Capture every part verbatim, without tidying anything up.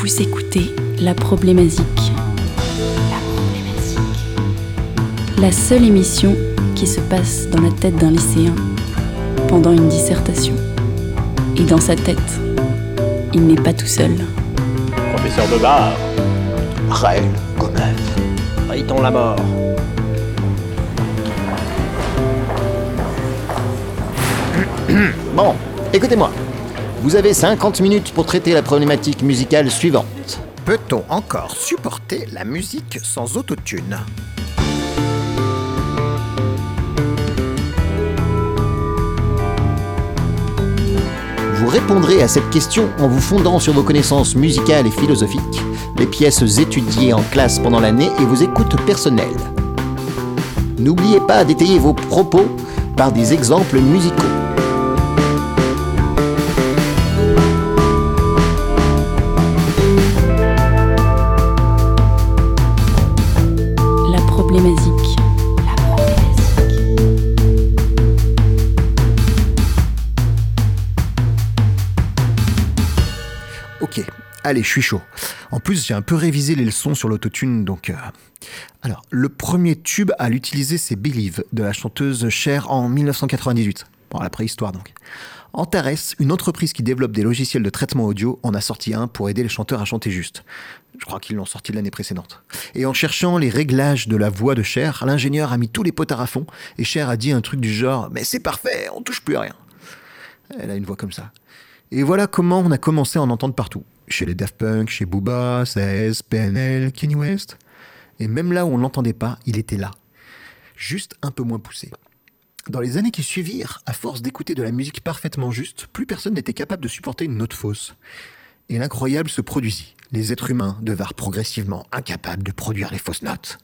Vous écoutez La Problema'Zik. La Problema'Zik. La seule émission qui se passe dans la tête d'un lycéen pendant une dissertation. Et dans sa tête, il n'est pas tout seul. Professeur de bar, Raël Gomez, Rayton la mort. Bon, écoutez-moi. Vous avez cinquante minutes pour traiter la problématique musicale suivante. Peut-on encore supporter la musique sans autotune ? Vous répondrez à cette question en vous fondant sur vos connaissances musicales et philosophiques, les pièces étudiées en classe pendant l'année et vos écoutes personnelles. N'oubliez pas d'étayer vos propos par des exemples musicaux. Ok, allez, je suis chaud. En plus, j'ai un peu révisé les leçons sur l'autotune, donc... Euh... Alors, le premier tube à l'utiliser, c'est Believe, de la chanteuse Cher en dix-neuf cent quatre-vingt-dix-huit. Bon, la préhistoire, donc. Antares, une entreprise qui développe des logiciels de traitement audio, en a sorti un pour aider les chanteurs à chanter juste. Je crois qu'ils l'ont sorti l'année précédente. Et en cherchant les réglages de la voix de Cher, l'ingénieur a mis tous les potards à fond, et Cher a dit un truc du genre « Mais c'est parfait, on touche plus à rien !» Elle a une voix comme ça. Et voilà comment on a commencé à en entendre partout. Chez les Daft Punk, chez Booba, Saez, P N L, Kanye West. Et même là où on ne l'entendait pas, il était là. Juste un peu moins poussé. Dans les années qui suivirent, à force d'écouter de la musique parfaitement juste, plus personne n'était capable de supporter une note fausse. Et l'incroyable se produisit. Les êtres humains devinrent progressivement incapables de produire les fausses notes.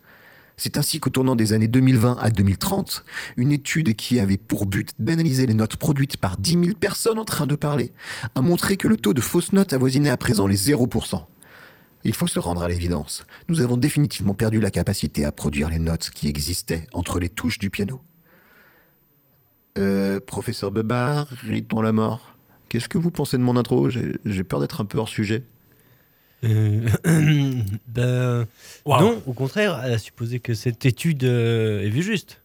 C'est ainsi qu'au tournant des années deux mille vingt à deux mille trente, une étude qui avait pour but d'analyser les notes produites par dix mille personnes en train de parler a montré que le taux de fausses notes avoisinait à présent les zéro pour cent. Il faut se rendre à l'évidence, nous avons définitivement perdu la capacité à produire les notes qui existaient entre les touches du piano. Euh, professeur Bebard, Riton la mort, qu'est-ce que vous pensez de mon intro ? J'ai, j'ai peur d'être un peu hors sujet. Euh, ben, wow. Non, au contraire, elle a supposé que cette étude euh, est vue juste.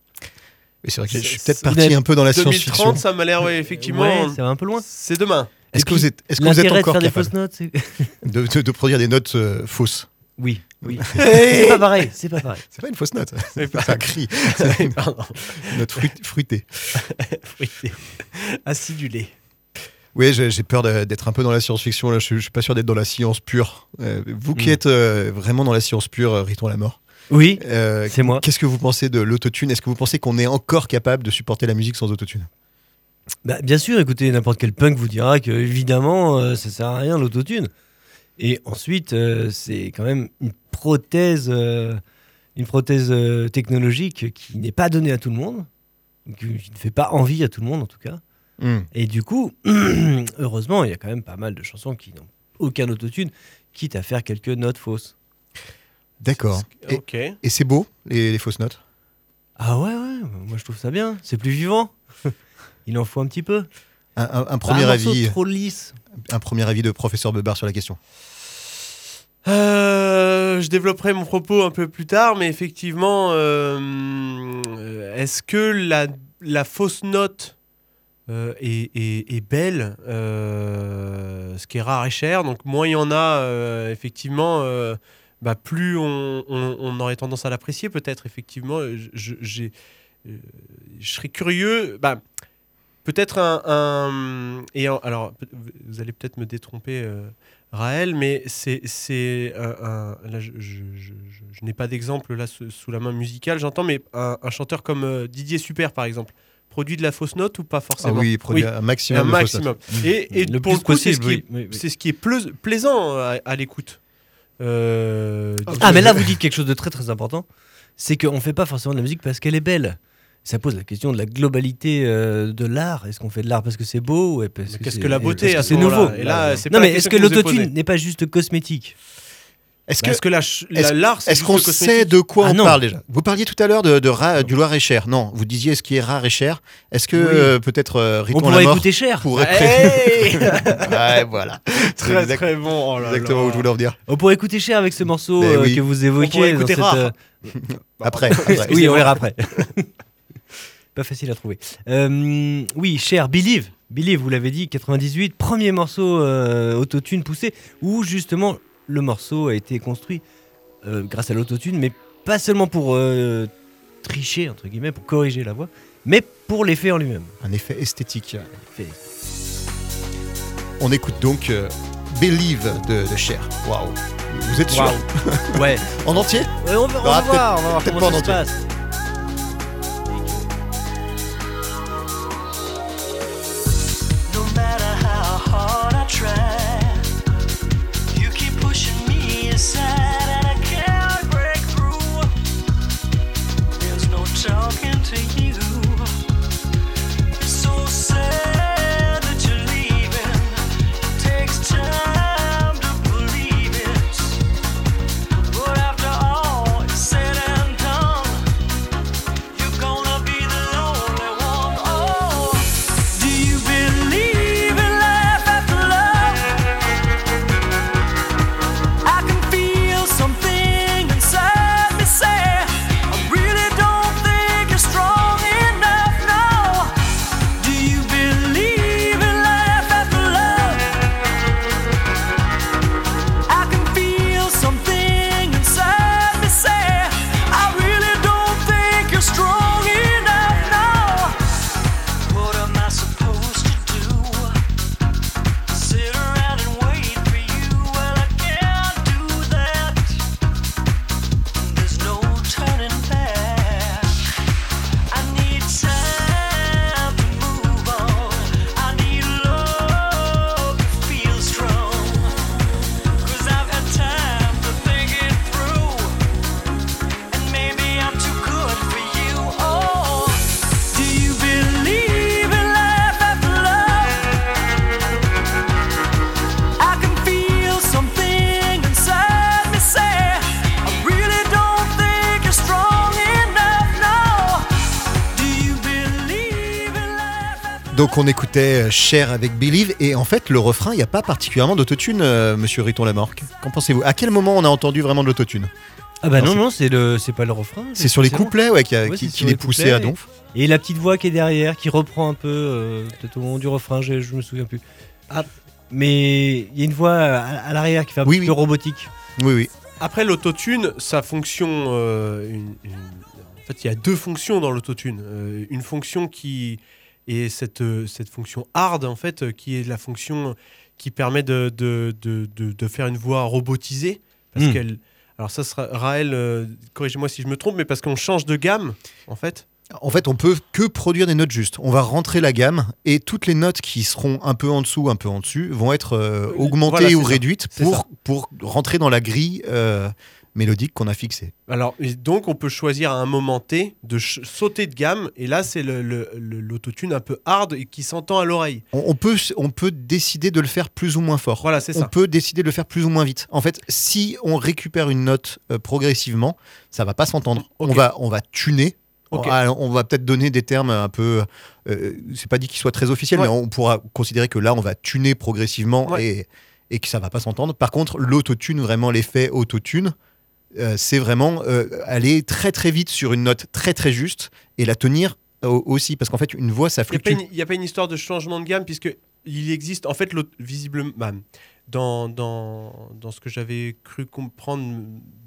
Mais c'est vrai que c'est, je suis peut-être parti un peu dans la science-fiction. deux mille trente, ça m'a l'air, ouais, effectivement. Ouais, ça va un peu loin. C'est demain. Est-ce que vous êtes, est-ce que vous êtes encore de faire capable des fausses notes, c'est... De, de, de produire des notes euh, fausses. Oui, oui. Hey, c'est pas pareil, c'est pas pareil. C'est pas une fausse note. C'est pas un cri. C'est une note fruit, fruitée. Fruitée. Acidulée. Oui, j'ai, j'ai peur de, d'être un peu dans la science-fiction. Là, je, je suis pas sûr d'être dans la science pure. Euh, vous qui mmh. êtes euh, vraiment dans la science pure, euh, Riton la mort. Oui, euh, c'est moi. Qu'est-ce que vous pensez de l'autotune ? Est-ce que vous pensez qu'on est encore capable de supporter la musique sans autotune ? Bah, bien sûr, écoutez, n'importe quel punk vous dira que évidemment, euh, ça sert à rien l'autotune. Et ensuite, euh, c'est quand même une prothèse, euh, une prothèse euh, technologique qui n'est pas donnée à tout le monde, qui ne fait pas envie à tout le monde en tout cas. Mmh. Et du coup, heureusement, il y a quand même pas mal de chansons qui n'ont aucun autotune, quitte à faire quelques notes fausses. D'accord. Et, okay. Et c'est beau, les, les fausses notes ? Ah ouais, ouais, moi je trouve ça bien. C'est plus vivant. Il en faut un petit peu. Un, un, un premier ah, avis. Trop lisse. Un premier avis de professeur Bebard sur la question. Euh, je développerai mon propos un peu plus tard, mais effectivement, euh, est-ce que la, la fausse note Euh, et, et, et belle, euh, ce qui est rare et cher. Donc moins il y en a, euh, effectivement, euh, bah, plus on, on, on aurait tendance à l'apprécier peut-être. Effectivement, je, j'ai, euh, je serais curieux. Bah, peut-être un... un et en, alors, vous allez peut-être me détromper, euh, Raël, mais c'est... c'est un, un, là, je, je, je, je, je n'ai pas d'exemple là, sous, sous la main musicale, j'entends, mais un, un chanteur comme euh, Didier Super, par exemple, produit de la fausse note ou pas forcément ? Ah oui, il produit oui. un maximum un de fausses notes. Et, et le pour le coup, possible, c'est, ce qui, oui. c'est ce qui est pleu- plaisant à, à l'écoute. Euh, ah, ah, mais là, vous dites quelque chose de très très important, c'est qu'on ne fait pas forcément de la musique parce qu'elle est belle. Ça pose la question de la globalité euh, de l'art. Est-ce qu'on fait de l'art parce que c'est beau ou parce que Qu'est-ce c'est, que la beauté à ce moment-là ? C'est nouveau. Et là, c'est non, pas mais est-ce que, que l'autotune n'est pas juste cosmétique ? Est-ce que, est-ce que la ch- est-ce, la, est-ce qu'on sait de quoi ah, on non. parle déjà ? Vous parliez tout à l'heure de, de ra- du Loir et Cher. Non, vous disiez ce qui est rare et cher. Est-ce que oui. euh, peut-être euh, Riton la mort écouter Cher. Pourrait écouter Cher. Ouais, voilà. Très exact, très bon. Oh là exactement là. Où je voulais en dire. On pourrait écouter Cher avec ce morceau euh, oui. que vous évoquiez. On pourrait écouter rare. Cette, euh... après, après. Oui, on verra après. Pas facile à trouver. Euh, oui, Cher, Believe. Believe, vous l'avez dit, quatre-vingt-dix-huit, premier morceau euh, autotune poussé, où justement le morceau a été construit euh, grâce à l'autotune, mais pas seulement pour euh, tricher, entre guillemets, pour corriger la voix, mais pour l'effet en lui-même. Un effet esthétique. Un effet. On écoute donc euh, Believe de, de Cher. Waouh. Vous êtes wow. sûr? Ouais. En entier ouais, on, va, on, va voir, on va voir comment ça se passe. Donc on écoutait Cher avec Believe et en fait le refrain, il n'y a pas particulièrement d'autotune, euh, monsieur Riton-Lamorque. Qu'en pensez-vous ? À quel moment on a entendu vraiment de l'autotune ? Ah bah non, non, c'est, non, c'est, le, c'est pas le refrain. C'est, c'est sur les couplets ouais, qui, a, ouais, qui, qui les poussait à donf. Et, et la petite voix qui est derrière, qui reprend un peu euh, peut-être au moment du refrain, je, je me souviens plus. Ah, mais il y a une voix à, à l'arrière qui fait un oui, petit oui. peu robotique. Oui, oui. Après l'autotune, sa fonction... Euh, une, une... En fait, il y a deux fonctions dans l'autotune. Euh, une fonction qui... Et cette, cette fonction hard, en fait, qui est la fonction qui permet de, de, de, de, de faire une voix robotisée. Parce mmh. qu'elle. Alors, ça sera. Raël, euh, corrigez-moi si je me trompe, mais parce qu'on change de gamme, en fait. En fait, on peut que produire des notes justes. On va rentrer la gamme et toutes les notes qui seront un peu en dessous, un peu en dessus, vont être euh, augmentées voilà, ou ça. réduites pour, pour rentrer dans la grille. Euh, mélodique qu'on a fixé. Alors, donc, on peut choisir à un moment T de ch- sauter de gamme, et là, c'est le, le, le, l'autotune un peu hard et qui s'entend à l'oreille. On, on, peut, on peut décider de le faire plus ou moins fort. Voilà, c'est on ça. On peut décider de le faire plus ou moins vite. En fait, si on récupère une note euh, progressivement, ça ne va pas s'entendre. Okay. On, va, on va tuner. Okay. On, on va peut-être donner des termes un peu... Euh, c'est pas dit qu'ils soient très officiels, ouais. mais on pourra considérer que là, on va tuner progressivement ouais. et, et que ça ne va pas s'entendre. Par contre, l'autotune, vraiment l'effet autotune, Euh, c'est vraiment euh, aller très très vite sur une note très très juste et la tenir au- aussi parce qu'en fait une voix ça fluctue. Il n'y a pas une histoire de changement de gamme puisque il existe en fait visiblement bah, dans, dans, dans ce que j'avais cru comprendre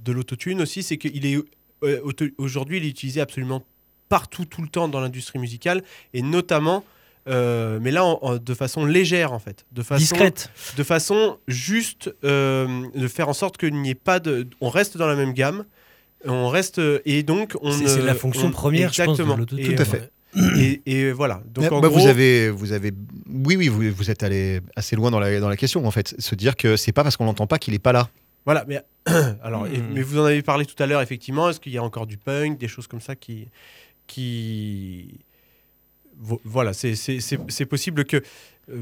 de l'autotune aussi c'est qu'il est euh, auto- aujourd'hui il est utilisé absolument partout tout le temps dans l'industrie musicale et notamment euh, mais là en, en, de façon légère en fait de façon, discrète de façon juste euh, de faire en sorte qu'il n'y ait pas de on reste dans la même gamme on reste et donc on c'est, c'est la fonction on, première exactement je pense, et, tout à fait et, et voilà donc bah, en bah, gros vous avez vous avez oui oui vous, vous êtes allé assez loin dans la dans la question en fait se dire que c'est pas parce qu'on l'entend pas qu'il est pas là voilà mais alors mmh. et, mais vous en avez parlé tout à l'heure effectivement est-ce qu'il y a encore du punk des choses comme ça qui qui voilà, c'est, c'est, c'est, c'est possible que... Euh,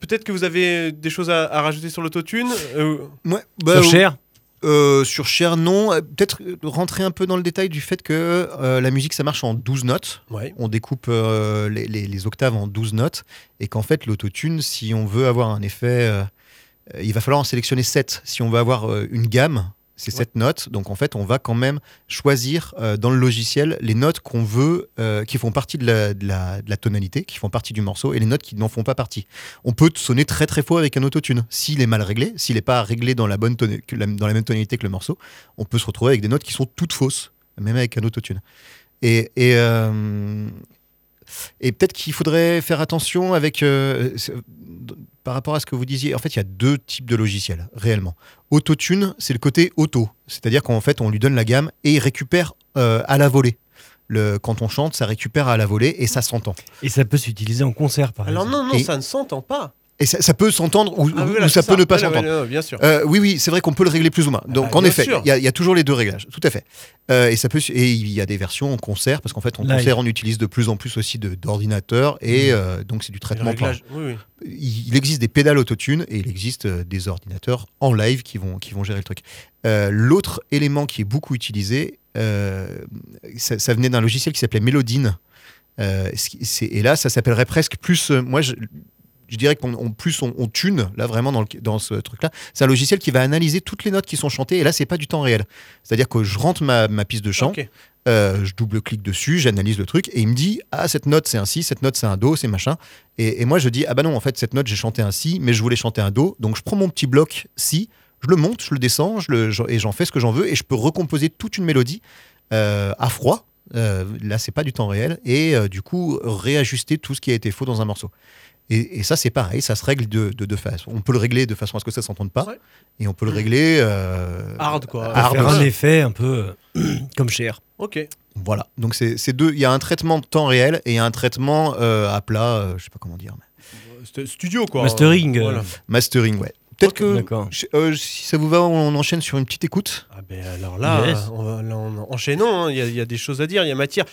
peut-être que vous avez des choses à, à rajouter sur l'autotune euh... ouais, bah, Sur Cher Euh, sur Cher, non. Peut-être rentrer un peu dans le détail du fait que euh, la musique, ça marche en douze notes. Ouais. On découpe euh, les, les, les octaves en douze notes. Et qu'en fait, l'autotune, si on veut avoir un effet, euh, il va falloir en sélectionner sept. Si on veut avoir euh, une gamme, c'est ouais. sept notes. Donc en fait, on va quand même choisir euh, dans le logiciel les notes qu'on veut, euh, qui font partie de la, de, la, de la tonalité, qui font partie du morceau, et les notes qui n'en font pas partie. On peut sonner très très faux avec un autotune. S'il est mal réglé, s'il n'est pas réglé dans la, bonne toni- dans la même tonalité que le morceau, on peut se retrouver avec des notes qui sont toutes fausses, même avec un autotune. Et... et euh... Et peut-être qu'il faudrait faire attention avec, euh, par rapport à ce que vous disiez. En fait, il y a deux types de logiciels, réellement. Autotune, c'est le côté auto. C'est-à-dire qu'en fait, on lui donne la gamme et il récupère euh, à la volée. Le, quand on chante, ça récupère à la volée et ça s'entend. Et ça peut s'utiliser en concert, par Alors, exemple. Alors non, non, et... ça ne s'entend pas. Et ça, ça peut s'entendre ou, ah, ou, voilà, ou ça peut ça. ne pas ah, s'entendre. Non, non, bien sûr. Euh, oui, oui, c'est vrai qu'on peut le régler plus ou moins. Donc, ah, en effet, il y, y a toujours les deux réglages, tout à fait. Euh, et ça peut, et il y a des versions en concert, parce qu'en fait, en Live. concert, on utilise de plus en plus aussi de, d'ordinateurs, et mmh. euh, donc c'est du traitement. Réglage, oui, oui. Il, il existe des pédales autotune, et il existe euh, des ordinateurs en live qui vont, qui vont gérer le truc. Euh, l'autre élément qui est beaucoup utilisé, euh, ça, ça venait d'un logiciel qui s'appelait Melodyne. Euh, c'est, et là, ça s'appellerait presque plus... Euh, moi, je... Je dirais qu'en plus, on, on tune, là, vraiment, dans, le, dans ce truc-là. C'est un logiciel qui va analyser toutes les notes qui sont chantées, et là, c'est pas du temps réel. C'est-à-dire que je rentre ma, ma piste de chant, okay. euh, je double-clique dessus, j'analyse le truc, et il me dit, ah, cette note, c'est un si, cette note, c'est un do, c'est machin. Et, et moi, je dis, ah bah non, en fait, cette note, j'ai chanté un si, mais je voulais chanter un do, donc je prends mon petit bloc si, je le monte, je le descends, je le, je, et j'en fais ce que j'en veux, et je peux recomposer toute une mélodie euh, à froid, euh, là, c'est pas du temps réel, et euh, du coup, réajuster tout ce qui a été faux dans un morceau. Et, et ça, c'est pareil, ça se règle de deux de façons. On peut le régler de façon à ce que ça ne s'entende pas, ouais. et on peut le régler... Euh, hard, quoi. Hard, faire un effet un peu comme Cher. Ok. Voilà, donc c'est, c'est deux. Il y a un traitement de temps réel et il y a un traitement euh, à plat, euh, je ne sais pas comment dire. Mais... Studio, quoi. Mastering. Euh, voilà. Mastering, ouais. Peut-être okay, que, euh, si ça vous va, on enchaîne sur une petite écoute. Ah ben alors là, yes. on va, là on enchaînons, il hein. y, y a des choses à dire, il y a matière...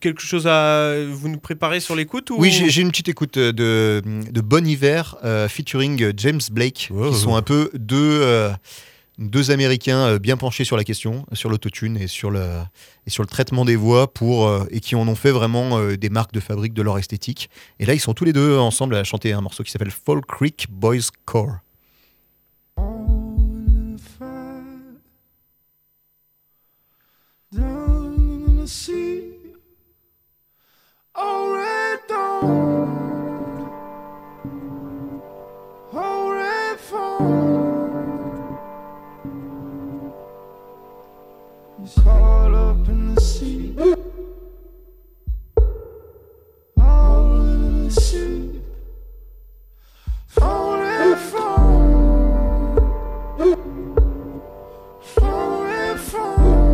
Quelque chose à vous nous préparer sur l'écoute ou... Oui, j'ai, j'ai une petite écoute de, de Bon Iver euh, featuring James Blake, wow. qui sont un peu deux, euh, deux Américains bien penchés sur la question, sur l'autotune et sur le, et sur le traitement des voix, pour, euh, et qui en ont fait vraiment euh, des marques de fabrique de leur esthétique. Et là, ils sont tous les deux ensemble à chanter un morceau qui s'appelle Fall Creek Boys Choir. Oh, red dawn, oh, red phone, he's caught up in the sea, all in the sea, oh, red phone, oh, red phone.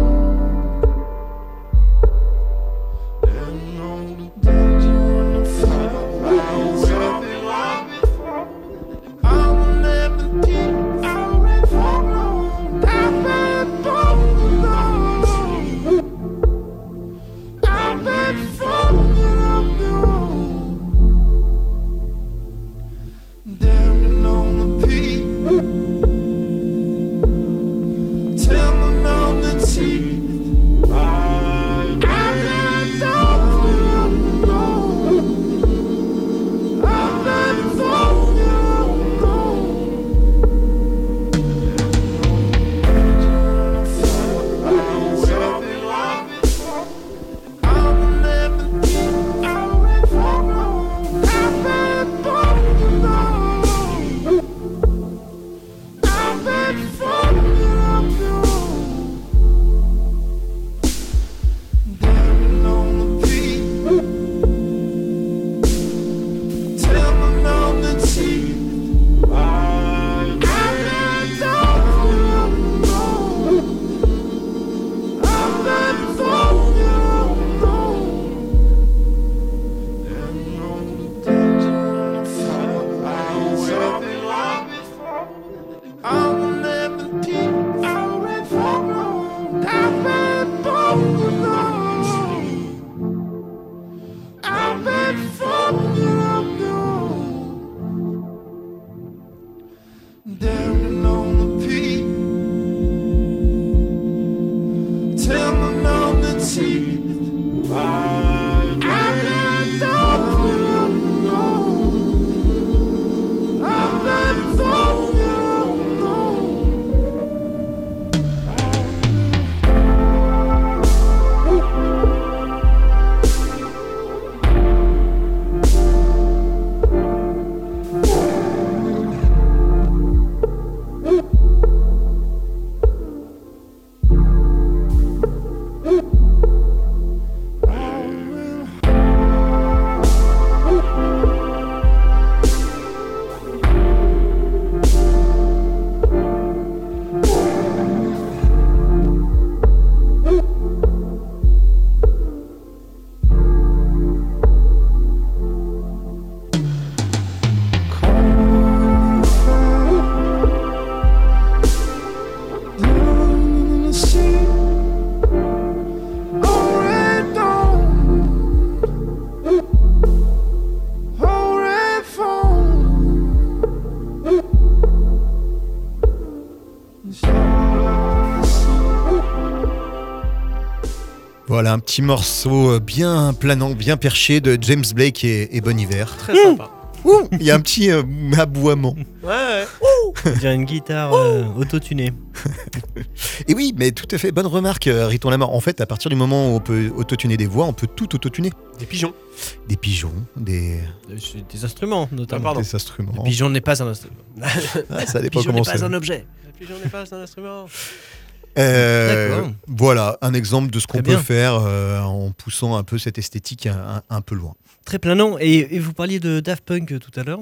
There ain't no peace. Voilà, un petit morceau bien planant, bien perché de James Blake et, et Bon Iver. Très sympa. Il y a un petit euh, aboiement. Ouais, ouais. On dirait une guitare euh, autotunée. Et oui, mais tout à fait, bonne remarque, Riton Lamar. En fait, à partir du moment où on peut autotuner des voix, on peut tout autotuner. Des pigeons. Des pigeons, des... Des instruments, notamment. Ah, des instruments. Le pigeon n'est pas un instrument. Ah, ça dépend comment c'est. Le pigeon n'est pas un objet. Le pigeon n'est pas un instrument. Euh, voilà, un exemple de ce qu'on peut faire euh, en poussant un peu cette esthétique un, un, un peu loin. Très planant. Et, et vous parliez de Daft Punk tout à l'heure.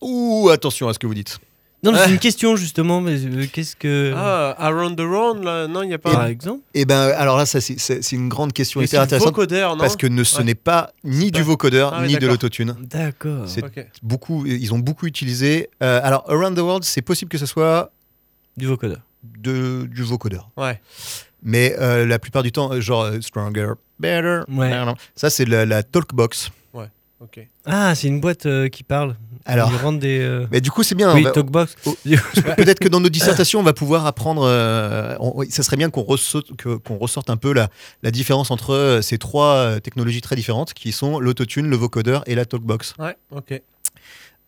Ouh, attention à ce que vous dites. Non, mais c'est une question justement. Mais euh, qu'est-ce que ah, Around the Round là, non, il n'y a pas. Par exemple. Eh ben, alors là, ça, c'est, c'est, c'est une grande question et hyper intéressante. Vocodeur, parce que ne, ce ouais. n'est pas ni du vocodeur ah, ni d'accord. de l'autotune. D'accord. C'est okay. beaucoup. Ils ont beaucoup utilisé. Euh, alors Around the World, c'est possible que ce soit du vocodeur. De, du vocodeur. Ouais. Mais euh, la plupart du temps, genre euh, Stronger, Better. Ouais. Ça, c'est la, la Talkbox. Ouais. Ok. Ah, c'est une boîte euh, qui parle. Alors. Des, euh... Mais du coup, c'est bien. Oui, bah, Talkbox. Oh, peut-être que dans nos dissertations, on va pouvoir apprendre. Euh, on, ça serait bien qu'on ressorte, que, qu'on ressorte un peu la, la différence entre ces trois technologies très différentes, qui sont l'autotune, le vocodeur et la Talkbox. Ouais. Ok.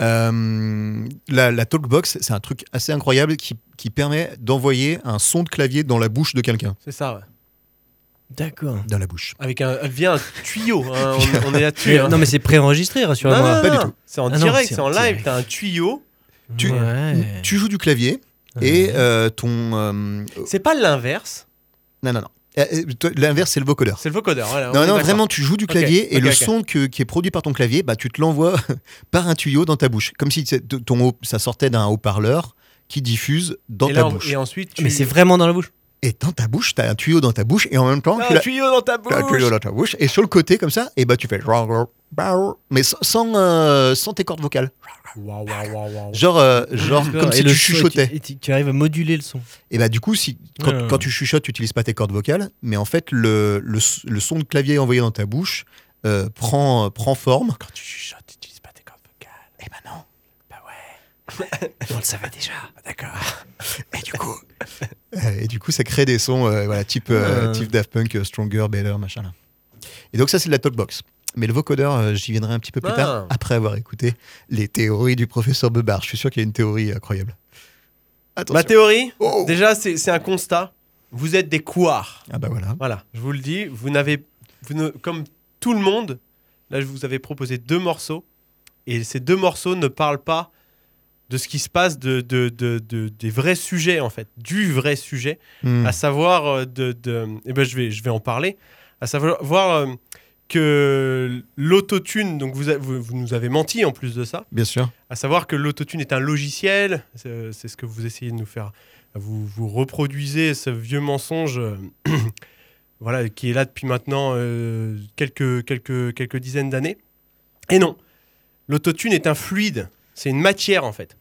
Euh, la, la Talkbox, c'est un truc assez incroyable qui, qui permet d'envoyer un son de clavier dans la bouche de quelqu'un. C'est ça, ouais. D'accord. Dans la bouche. Avec un, via un tuyau. Hein, on, on est à tuer. Hein. Non, mais c'est préenregistré, rassurez-moi. Non, non, non, pas non. du tout. C'est en ah direct, non, c'est, c'est en direct. Live. T'as un tuyau. Tu, ouais. tu joues du clavier ouais. et euh, ton. Euh, c'est pas l'inverse. Non, non, non. L'inverse, c'est le vocodeur. C'est le vocodeur. Voilà, non, non, d'accord. vraiment, tu joues du clavier okay, et okay, le okay. son que, qui est produit par ton clavier, bah, tu te l'envoies par un tuyau dans ta bouche. Comme si ton, ça sortait d'un haut-parleur qui diffuse dans et ta là, bouche. Et ensuite, tu... Mais c'est vraiment dans la bouche. Et dans ta bouche, t'as un tuyau dans ta bouche et en même temps... T'as un la... tuyau dans ta bouche t'as un tuyau dans ta bouche et sur le côté, comme ça, et bah, tu fais... Mais sans, sans, euh, sans tes cordes vocales. Wow, wow, wow, wow. Genre, euh, genre comme et si tu chuchotais. Tu, tu, tu arrives à moduler le son. Et bah du coup, si, quand, ouais, ouais. quand tu chuchotes, tu n'utilises pas tes cordes vocales, mais en fait, le, le, le son de clavier envoyé dans ta bouche euh, prend, euh, prend forme. Quand tu chuchotes, tu n'utilises pas tes cordes vocales. Eh bah non. Bah ouais. On le savait déjà. D'accord. Et du coup, et du coup ça crée des sons euh, voilà, type, euh, euh... type Daft Punk, Stronger, Better, machin là. Et donc ça, c'est de la Talkbox. Mais le vocodeur, euh, j'y viendrai un petit peu plus ah. tard, après avoir écouté les théories du professeur Bebard. Je suis sûr qu'il y a une théorie incroyable. Attention. Ma théorie, oh. déjà, c'est, c'est un constat. Vous êtes des couards. Ah bah voilà. Voilà, je vous le dis, vous n'avez... Vous ne, comme tout le monde, là, je vous avais proposé deux morceaux. Et ces deux morceaux ne parlent pas de ce qui se passe, de, de, de, de, des vrais sujets, en fait. Du vrai sujet. Hmm. À savoir... De, de, eh ben, je vais, je vais en parler. À savoir... Voir, euh, que l'autotune, donc vous, a, vous, vous nous avez menti en plus de ça. Bien sûr. À savoir que l'autotune est un logiciel, c'est, c'est ce que vous essayez de nous faire. Vous, vous reproduisez ce vieux mensonge euh, voilà, qui est là depuis maintenant euh, quelques, quelques, quelques dizaines d'années. Et non, l'autotune est un fluide, c'est une matière en fait.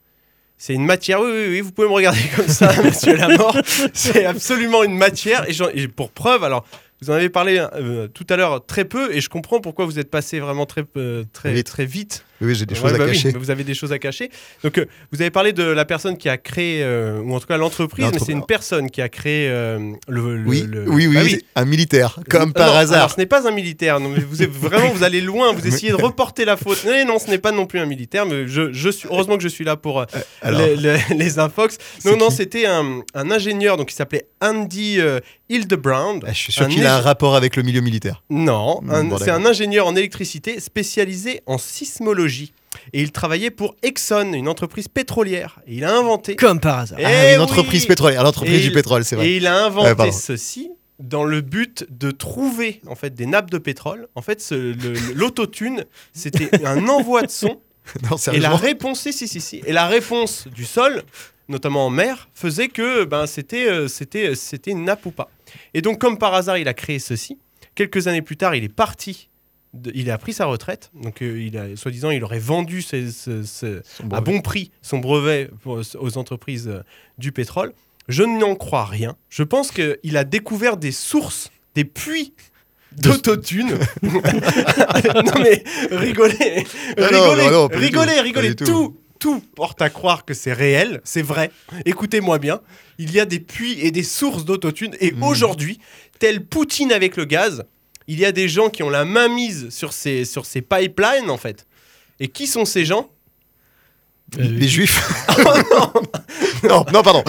C'est une matière, oui, oui, oui, vous pouvez me regarder comme ça, monsieur Lamort. C'est absolument une matière, et, j'en, et pour preuve, alors... Vous en avez parlé euh, tout à l'heure très peu et je comprends pourquoi vous êtes passé vraiment très, euh, très, vite. très vite. Oui, j'ai des ouais, choses bah à oui, cacher. Vous avez des choses à cacher. Donc, euh, vous avez parlé de la personne qui a créé, euh, ou en tout cas l'entreprise, mais c'est une personne qui a créé euh, le, le, oui, le... Oui, oui, ah, oui, un militaire, comme par non, hasard. Alors, ce n'est pas un militaire. Non, mais vous êtes, vraiment, vous allez loin, vous essayez de reporter la faute. Non, non, ce n'est pas non plus un militaire, mais je, je suis, heureusement que je suis là pour euh, alors, les, les, les infox. Non, non, c'était un, un ingénieur donc, qui s'appelait Andy euh, Hildebrand. Ah, je suis sûr qu'il é... a un rapport avec le milieu militaire. Non, mmh, un, bon, c'est un ingénieur en électricité spécialisé en sismologie. Et il travaillait pour Exxon, une entreprise pétrolière. Et il a inventé... Comme par hasard. Ah, une oui entreprise pétrolière, l'entreprise et du il... pétrole, c'est vrai. Et il a inventé euh, ceci dans le but de trouver en fait, des nappes de pétrole. En fait, ce, le, l'autotune, c'était un envoi de son. Non, et la réponse, si, si, si, si. Et la réponse du sol, notamment en mer, faisait que ben, c'était, euh, c'était, euh, c'était une nappe ou pas. Et donc, comme par hasard, il a créé ceci. Quelques années plus tard, il est parti... De, il a pris sa retraite, donc euh, il a, soi-disant, il aurait vendu ses, ses, ses, à bon prix son brevet pour, aux entreprises euh, du pétrole. Je n'en crois rien. Je pense qu'il a découvert des sources, des puits d'autotune. non mais rigolez, non, rigolez, non, non, non, rigolez, rigolez, tout. tout. tout porte à croire que c'est réel, c'est vrai. Écoutez-moi bien, il y a des puits et des sources d'autotune, et mmh. aujourd'hui, tel Poutine avec le gaz, il y a des gens qui ont la main mise sur ces, sur ces pipelines, en fait. Et qui sont ces gens ? Des, des juifs. Oh non, non, non, pardon.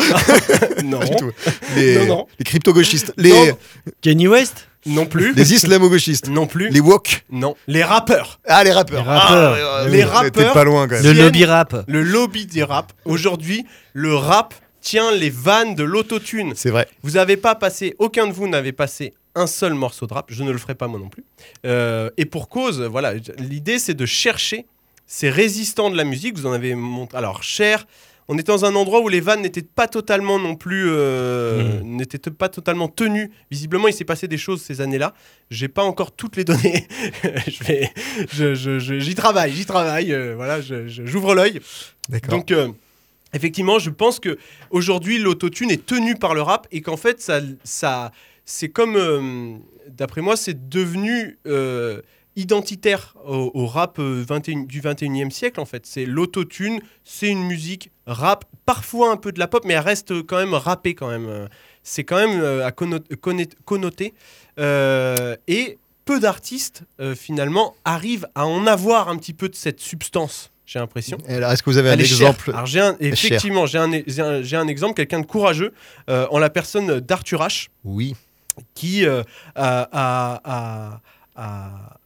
Non. Pas du tout. Les, non, non. Les crypto-gauchistes. Les... Non. Kanye West ? Non plus. Les islamo-gauchistes ? Non plus. Les woke ? Non. Les rappeurs. Ah, les rappeurs. Les rappeurs. Ah, les oui. rappeurs. T'es pas loin, quand même. Le lobby rap. Le lobby des rap. Aujourd'hui, le rap tient les vannes de l'autotune. C'est vrai. Vous avez pas passé, aucun de vous n'avait passé un seul morceau de rap. Je ne le ferai pas moi non plus. Euh, et pour cause, voilà, l'idée, c'est de chercher ces résistants de la musique. Vous en avez montré. Alors, Cher, on était dans un endroit où les vannes n'étaient pas totalement non plus, euh, mmh. n'étaient pas totalement tenues. Visiblement, il s'est passé des choses ces années-là. J'ai pas encore toutes les données. je vais, je, je, je, j'y travaille, j'y travaille. Euh, voilà, je, je, j'ouvre l'œil. D'accord. Donc, euh, effectivement, je pense que aujourd'hui, l'autotune est tenue par le rap et qu'en fait, ça, ça, c'est comme, euh, d'après moi, c'est devenu. Euh, identitaire au, au rap vingt et un, du vingt et unième siècle, en fait. C'est l'autotune, c'est une musique rap, parfois un peu de la pop, mais elle reste quand même rappée, quand même. C'est quand même euh, à connoter. connoter euh, et peu d'artistes, euh, finalement, arrivent à en avoir un petit peu de cette substance, j'ai l'impression. Alors, est-ce que vous avez un exemple ? Alors, j'ai un, effectivement, j'ai un, j'ai, un, j'ai un exemple, quelqu'un de courageux, euh, en la personne d'Arthur H. Oui. Qui euh, a... a, a A,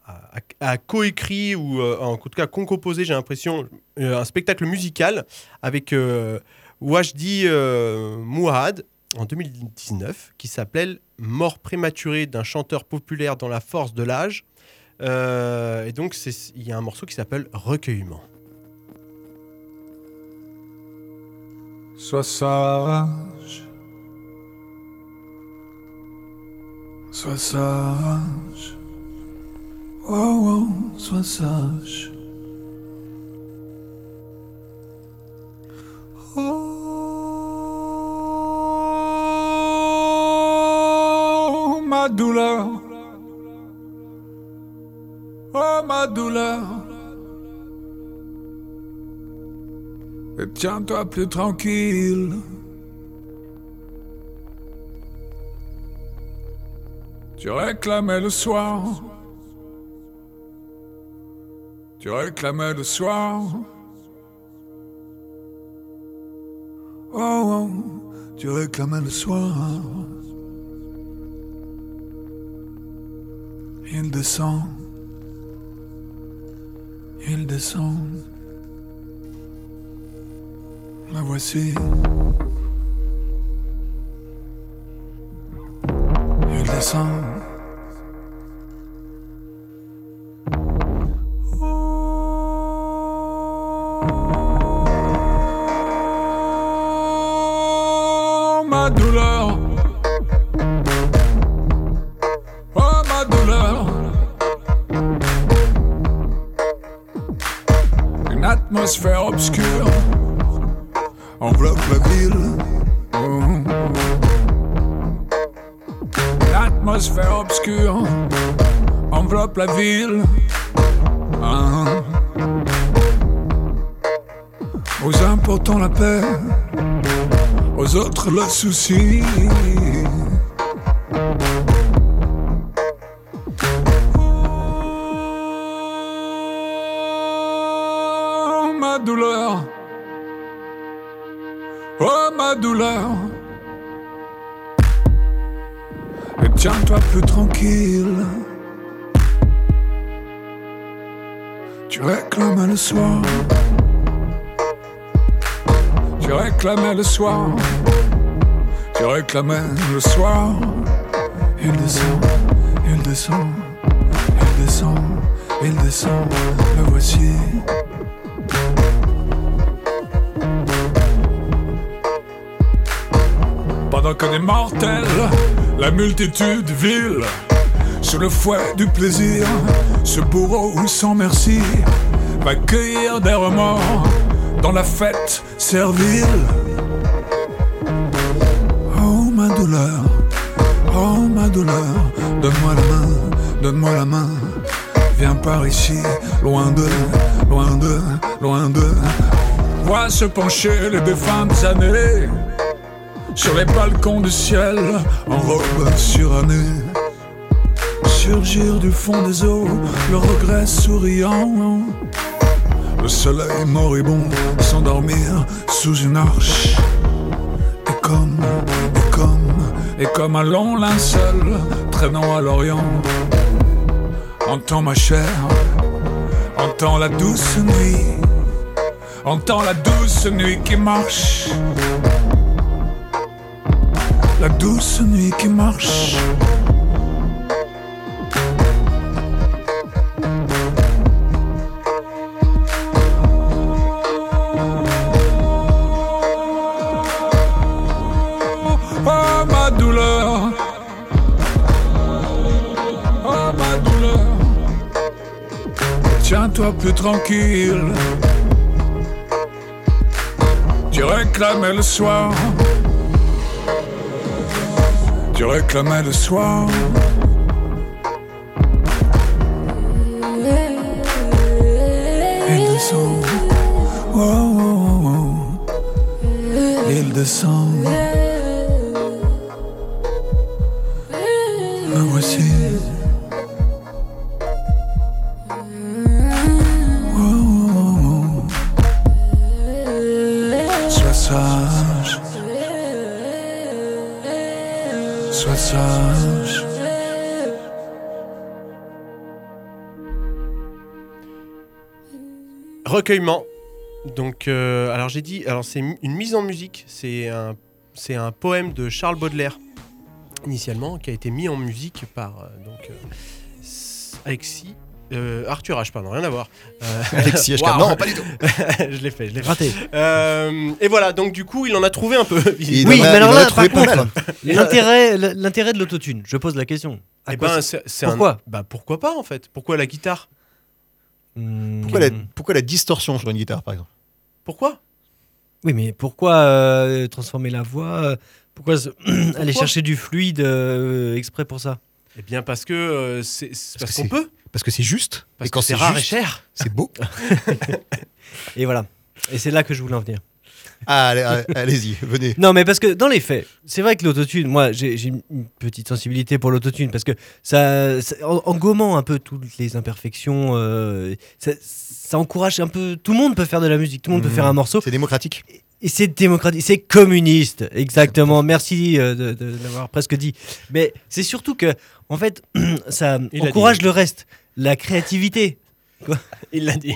a, a coécrit ou euh, en tout cas concomposé, j'ai l'impression, euh, un spectacle musical avec euh, Wajdi euh, Mouawad en deux mille dix-neuf qui s'appelle Mort prématurée d'un chanteur populaire dans la force de l'âge. Euh, et donc, il y a un morceau qui s'appelle Recueillement. Soit ça rage, soit ça rage. Oh, oh, sois sage. Oh, ma douleur. Oh, ma douleur. Et tiens-toi plus tranquille. Tu réclamais le soir. Tu réclamais le soir. Oh, oh, tu réclamais le soir. Il descend. Il descend. La voici. Il descend. Atmosphère obscure enveloppe la ville. Oh. L'atmosphère obscure enveloppe la ville. Ah. Aux uns portant la paix, aux autres le souci. Douleur. Et tiens-toi plus tranquille. Tu réclames le soir. Tu réclamais le soir. Tu réclamais le soir. Il descend, il descend, il descend, il descend. Le voici. Pendant qu'on est mortel, la multitude vile, sous le fouet du plaisir, ce bourreau sans merci va cueillir des remords dans la fête servile. Oh ma douleur, oh ma douleur, donne-moi la main, donne-moi la main. Viens par ici, loin d'eux, loin d'eux, loin d'eux. voit se pencher les défuntes années sur les balcons du ciel en robe surannée. Surgir du fond des eaux le regret souriant, le soleil moribond s'endormir sous une arche. Et comme, et comme, et comme un long linceul traînant à l'Orient, entends ma chère, entends la douce nuit, entends la douce nuit qui marche, la douce nuit qui marche. Tiens-toi plus tranquille. Tu réclamais le soir, tu réclamais le soir. Il descend, oh, oh, oh. Il descend. Me voici. Recueillement. Donc, euh, alors j'ai dit, alors c'est une mise en musique. C'est un, c'est un poème de Charles Baudelaire initialement qui a été mis en musique par euh, donc euh, Alexis, euh, Arthur H. Pardon, rien à voir. Euh, Alexis H. Wow, non, pas du tout. je l'ai fait, je l'ai raté. Euh, et voilà, donc du coup, il en a trouvé un peu. Il oui, en a, mais alors là, par contre, l'intérêt, l'intérêt de l'autotune. Je pose la question. Et ben, c'est, c'est pourquoi un, bah, pourquoi pas en fait. Pourquoi la guitare? Pourquoi la, pourquoi la distorsion sur une guitare, par exemple? Pourquoi? Oui, mais pourquoi euh, transformer la voix? Pourquoi, se... pourquoi aller chercher du fluide euh, exprès pour ça? Eh bien, parce que euh, c'est, c'est parce, parce que qu'on c'est... peut. Parce que c'est juste. Parce et quand que c'est, c'est rare juste, et cher. C'est beau. Et voilà. Et c'est là que je voulais en venir. Ah, allez, allez-y, venez. Non, mais parce que dans les faits, c'est vrai que l'autotune, moi j'ai, j'ai une petite sensibilité pour l'autotune parce que ça, ça en, en gommant un peu toutes les imperfections, euh, ça, ça encourage un peu. Tout le monde peut faire de la musique, tout le monde mmh. peut faire un morceau. C'est démocratique. Et, et c'est démocratique, c'est communiste, exactement. Merci euh, de, de l'avoir presque dit. Mais c'est surtout que, en fait, ça Il encourage le reste, la créativité. Quoi ? Il l'a dit.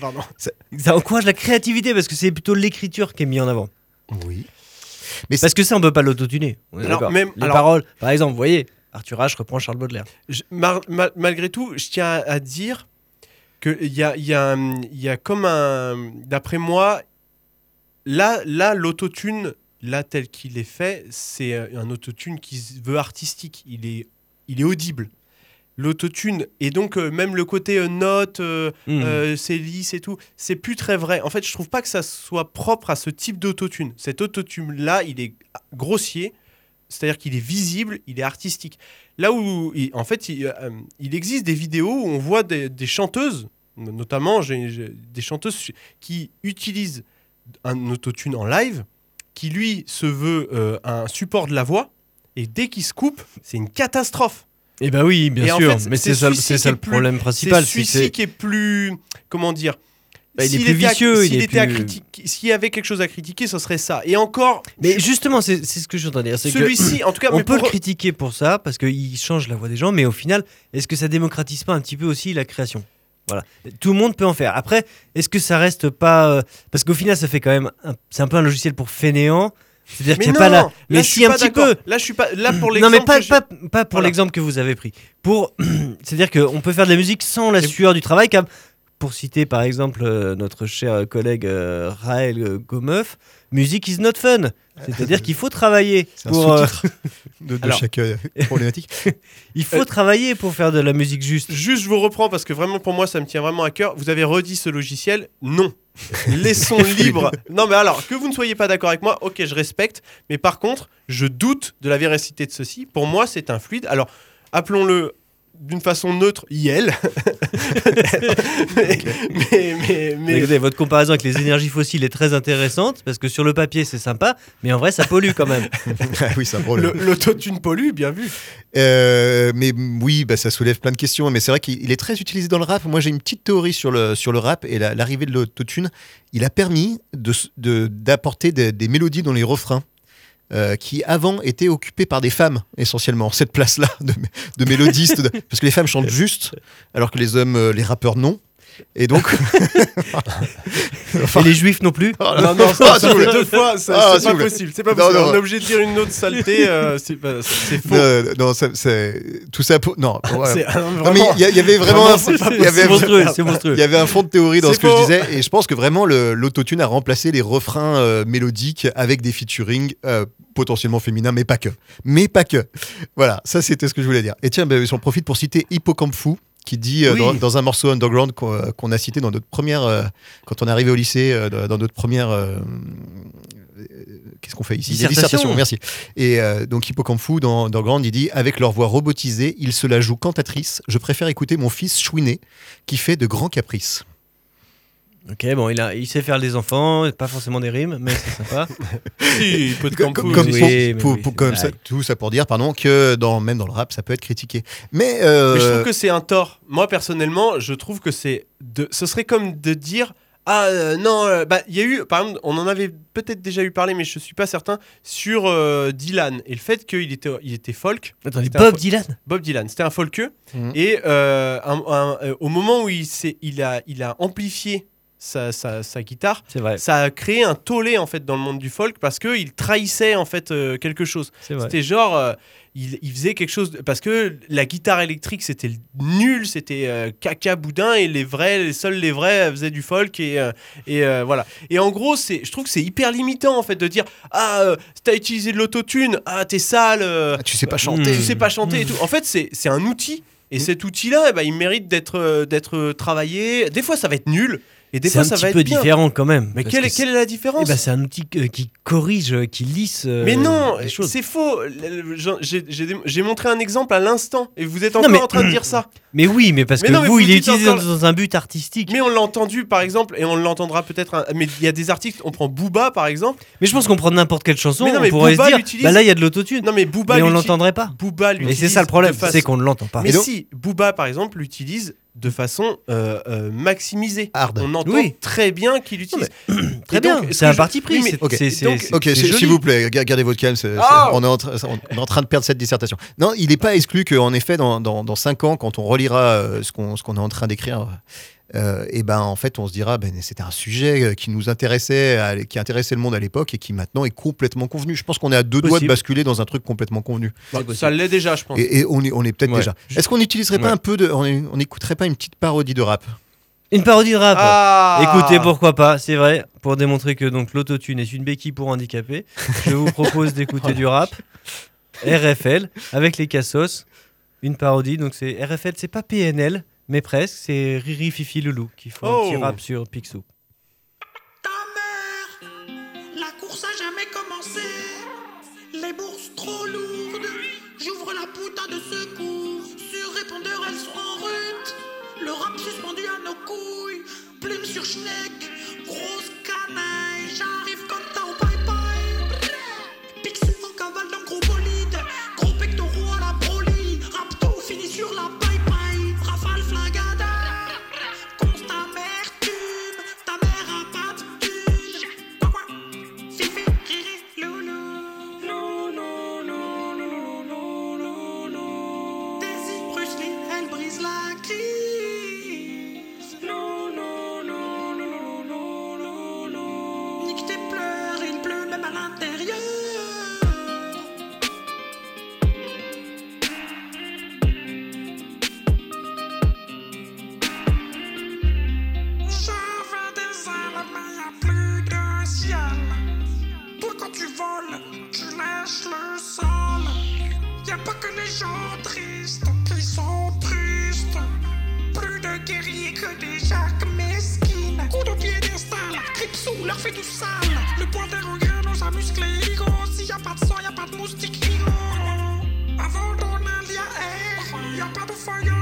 Pardon. Ça, ça encourage la créativité parce que c'est plutôt l'écriture qui est mise en avant. Oui. Mais parce que ça, on peut pas l'autotuner. Alors, même, les alors, paroles, par exemple, vous voyez, Arthur H reprend Charles Baudelaire. Je, mar, mal, malgré tout, je tiens à dire que il y a, il y a, il y a comme un, d'après moi, là, là, l'autotune, là tel qu'il est fait, c'est un autotune qui veut artistique. Il est, il est audible. L'autotune et donc euh, même le côté euh, note, euh, mmh. euh, c'est lisse et tout, c'est plus très vrai. En fait, je trouve pas que ça soit propre à ce type d'autotune. Cet autotune-là, il est grossier, c'est-à-dire qu'il est visible, il est artistique. Là où, il, en fait, il, euh, il existe des vidéos où on voit des, des chanteuses, notamment j'ai, j'ai, des chanteuses qui utilisent un autotune en live, qui lui se veut euh, un support de la voix, et dès qu'il se coupe, c'est une catastrophe. Eh ben oui, bien et sûr, en fait, mais c'est, c'est ça, c'est ça le plus, problème principal. C'est celui-ci qui est plus, comment dire, bah, il s'il est plus vicieux, à, s'il il est était plus... critiquer, s'il y avait quelque chose à critiquer, ce serait ça. Et encore, mais je... justement, c'est, c'est ce que j'entends dire. C'est celui-ci, que, en tout cas, on mais peut pour... le critiquer pour ça parce qu'il change la voix des gens, mais au final, est-ce que ça démocratise pas un petit peu aussi la création? Voilà, tout le monde peut en faire. Après, est-ce que ça reste pas euh... parce qu'au final, ça fait quand même, un... c'est un peu un logiciel pour fainéants. C'est-à-dire mais qu'il n'y a pas la... mais là, si un petit d'accord. peu. Là, je suis pas là pour l'exemple. Non, mais pas, que pas, pas pour voilà. l'exemple que vous avez pris. Pour, c'est-à-dire qu'on peut faire de la musique sans la sueur du travail. Comme pour citer par exemple euh, notre cher collègue euh, Raël euh, Gomeuf, "Music is not fun". C'est-à-dire qu'il faut travailler c'est pour un sous-titre euh... de, de Alors... chaque euh, problématique. Il faut euh... travailler pour faire de la musique juste. Juste, je vous reprends parce que vraiment pour moi, ça me tient vraiment à cœur. Vous avez redit ce logiciel ? Non. Laissons libre. Non mais alors que vous ne soyez pas d'accord avec moi, ok, je respecte, mais par contre je doute de la véracité de ceci. Pour moi c'est un fluide. Alors appelons-le d'une façon neutre, I L. mais, mais, mais, mais... Écoutez, votre comparaison avec les énergies fossiles est très intéressante, parce que sur le papier, c'est sympa, mais en vrai, ça pollue quand même. Ah oui, ça pollue. L'autotune pollue, bien vu. Euh, mais oui, bah, ça soulève plein de questions, mais c'est vrai qu'il est très utilisé dans le rap. Moi, j'ai une petite théorie sur le, sur le rap, et la, l'arrivée de l'autotune, il a permis de, de, d'apporter des, des mélodies dans les refrains. Euh, qui avant étaient occupées par des femmes essentiellement, cette place-là de, de mélodistes, de, parce que les femmes chantent juste alors que les hommes, euh, les rappeurs non, et donc enfin... et les juifs non plus. Oh, non non, ça, ah, ça fait deux fois, ça, ah, c'est, pas possible, c'est pas possible, non, non. On est obligé de dire une autre saleté, euh, c'est, bah, c'est faux. Euh, non, ça, c'est tout ça pour... non, pour, euh... c'est, euh, non mais il y, y avait vraiment, vraiment un... c'est, c'est, y avait... c'est monstrueux, c'est monstrueux. Il y avait un fond de théorie dans c'est ce que faux. Je disais, et je pense que vraiment le, l'autotune a remplacé les refrains euh, mélodiques avec des featuring euh, potentiellement féminins, mais pas que, mais pas que. Voilà, ça c'était ce que je voulais dire. Et tiens, bah, j'en profite pour citer Hippocampfou, qui dit euh, oui. dans, dans un morceau Underground qu'on, euh, qu'on a cité dans notre première, euh, quand on est arrivé au lycée, euh, dans notre première, euh, euh, qu'est-ce qu'on fait ici ? Dissertation. Dissertation, merci. Et euh, donc Hippocampfou dans Underground, il dit: avec leur voix robotisée, ils se la jouent cantatrice. Je préfère écouter mon fils chouiner, qui fait de grands caprices. Ok, bon, il, a, il sait faire des enfants, pas forcément des rimes, mais c'est sympa. Si, il peut te comme, comme, oui, pour, pour, oui, pour, comme ça, tout ça pour dire, pardon, que dans, même dans le rap, ça peut être critiqué. Mais, euh... mais je trouve que c'est un tort. Moi, personnellement, je trouve que c'est de... ce serait comme de dire ah euh, non, euh, bah il y a eu, par exemple, on en avait peut-être déjà eu parlé, mais je suis pas certain sur euh, Dylan et le fait qu'il était, il était folk. Attends, Bob fol- Dylan. Bob Dylan, c'était un folkeux mmh. et euh, un, un, euh, au moment où il s'est, il a, il a amplifié Sa, sa, sa guitare, ça a créé un tollé en fait dans le monde du folk parce que il trahissait en fait euh, quelque chose. C'était genre euh, il, il faisait quelque chose de... parce que la guitare électrique c'était nul, c'était euh, caca boudin et les vrais, les seuls les vrais faisaient du folk et euh, et euh, voilà. Et en gros c'est, je trouve que c'est hyper limitant en fait de dire ah euh, t'as utilisé de l'autotune, ah t'es sale, euh, ah, tu sais pas chanter, mmh. tu sais pas chanter mmh. et tout. En fait c'est c'est un outil et mmh. cet outil-là eh ben, il mérite d'être euh, d'être euh, travaillé. Des fois ça va être nul. Et des c'est fois, un ça petit va être peu bien. différent quand même. Mais quelle, quelle est la différence ? Eh ben, c'est un outil euh, qui corrige, qui lisse. Euh, mais non, les choses. C'est faux. J'ai, j'ai, j'ai montré un exemple à l'instant et vous êtes encore non, mais, en train de dire ça. Mais oui, mais parce mais que non, mais vous, vous, il est utilisé encore... dans un but artistique. Mais on l'a entendu par exemple et on l'entendra peut-être. Un... Mais il y a des artistes, on prend Booba par exemple. Mais je pense qu'on prend n'importe quelle chanson, mais non, mais on pourrait Booba se dire bah là il y a de l'autotune. Non, mais Booba, mais on l'entendrait pas. Booba l'utilise. Et c'est ça le problème, c'est qu'on ne l'entend pas. Mais si, Booba par exemple l'utilise de façon euh, euh, maximisée. Hard. On entend oui. très bien qu'il utilise. Mais... très donc, bien, c'est un je... parti pris. Oui, ok, c'est, c'est, donc, c'est, okay c'est, s'il vous plaît, gardez votre calme. C'est, oh c'est, on, est en tra- on est en train de perdre cette dissertation. Non, il n'est pas exclu qu'en effet, dans, dans, dans cinq ans, quand on relira euh, ce, qu'on, ce qu'on est en train d'écrire, euh, et ben, en fait, on se dira ben, c'était un sujet qui nous intéressait, à, qui intéressait le monde à l'époque et qui maintenant est complètement convenu. Je pense qu'on est à deux possible. doigts de basculer dans un truc complètement convenu. Bon, ça l'est déjà, je pense. Et, et on, est, on est peut-être ouais. déjà. Est-ce qu'on n'utiliserait ouais. pas un peu de. On n'écouterait pas une petite parodie de rap ? Une parodie de rap. Ah. Écoutez, pourquoi pas, c'est vrai. Pour démontrer que donc l'autotune est une béquille pour handicapés, je vous propose d'écouter du rap R F L avec les Cassos. Une parodie, donc c'est R F L, c'est pas P N L, mais presque. C'est Riri Fifi Loulou qui font oh. un petit rap sur Picsou. Ta mère, la course a jamais commencé. Les bourses trop lourdes. J'ouvre la putain de secours. Sur répondeur, elles sont en route. Le rap suspendu à nos couilles, plume sur schneck, grosse canaille, j'arrive comme ça au bye-bye. Picsou en cavale dans gros bolide, gros pectoraux à la Broly, rapto finit sur la bye-bye, rafale flingada, conste amertume, ta mère a pas de thune. Quoi, Fifi, Riri, Loulou, Loulou, Loulou, Loulou, Loulou, Daisy, Bruce Lee, elle brise la crise. Avant d'en aller à air, y'a pas de foyer.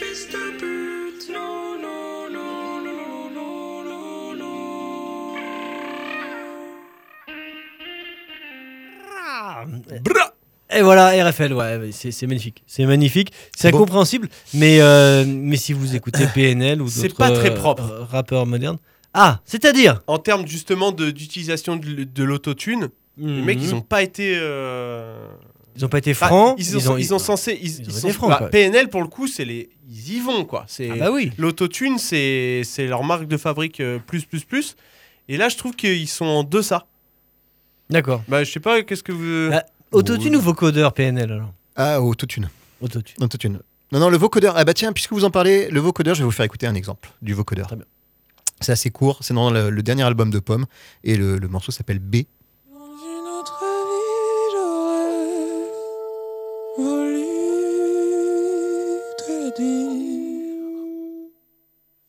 fils de pute, non, non, non, non, non, non, non. Ah, bra. Et voilà, R F L, ouais, c'est, c'est magnifique, c'est magnifique, c'est incompréhensible, bon. mais, euh, mais si vous écoutez P N L ou d'autres c'est pas très propre. Euh, rappeurs modernes. Ah, c'est-à-dire en termes justement de, d'utilisation de, de l'autotune, mmh. les mecs, ils n'ont pas été... Euh... Ils n'ont pas été francs. Ah, ils, ils ont, ont, ils ont censé... Ils, ils, ils ont sont, francs, bah, P N L, pour le coup, c'est les, ils y vont, quoi. C'est, ah bah oui. L'autotune, c'est, c'est leur marque de fabrique euh, plus, plus, plus. Et là, je trouve qu'ils sont en deçà. D'accord. Bah, je sais pas, qu'est-ce que vous... Bah, autotune ou, ou vocodeur P N L, alors? Ah, autotune. Autotune. Autotune. Non, non, le vocodeur... Ah bah tiens, puisque vous en parlez, le vocodeur, je vais vous faire écouter un exemple du vocodeur. Très bien. C'est assez court, c'est dans le, le dernier album de Pomme, et le, le morceau s'appelle B.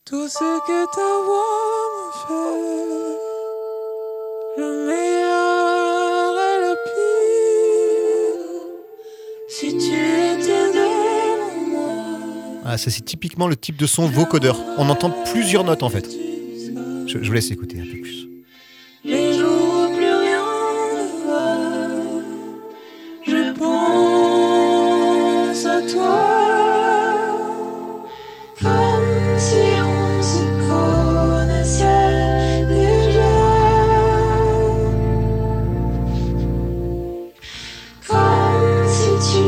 Tout ce que ta voix me fait, le meilleur et le pire, si tu étais de moi. Ah, ça, c'est typiquement le type de son vocodeur. On entend plusieurs notes en fait. Je, je vous laisse écouter un peu plus. Les jours où plus rien ne va, je pense à toi, comme si on se connaissait déjà, comme si tu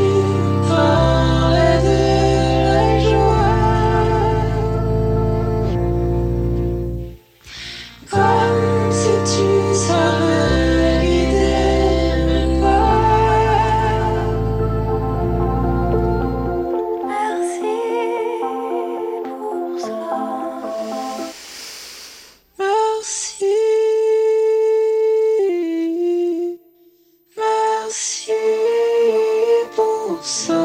parlais de la joie, comme si tu savais guider mes pas. Merci pour cela. Merci. Merci pour ça.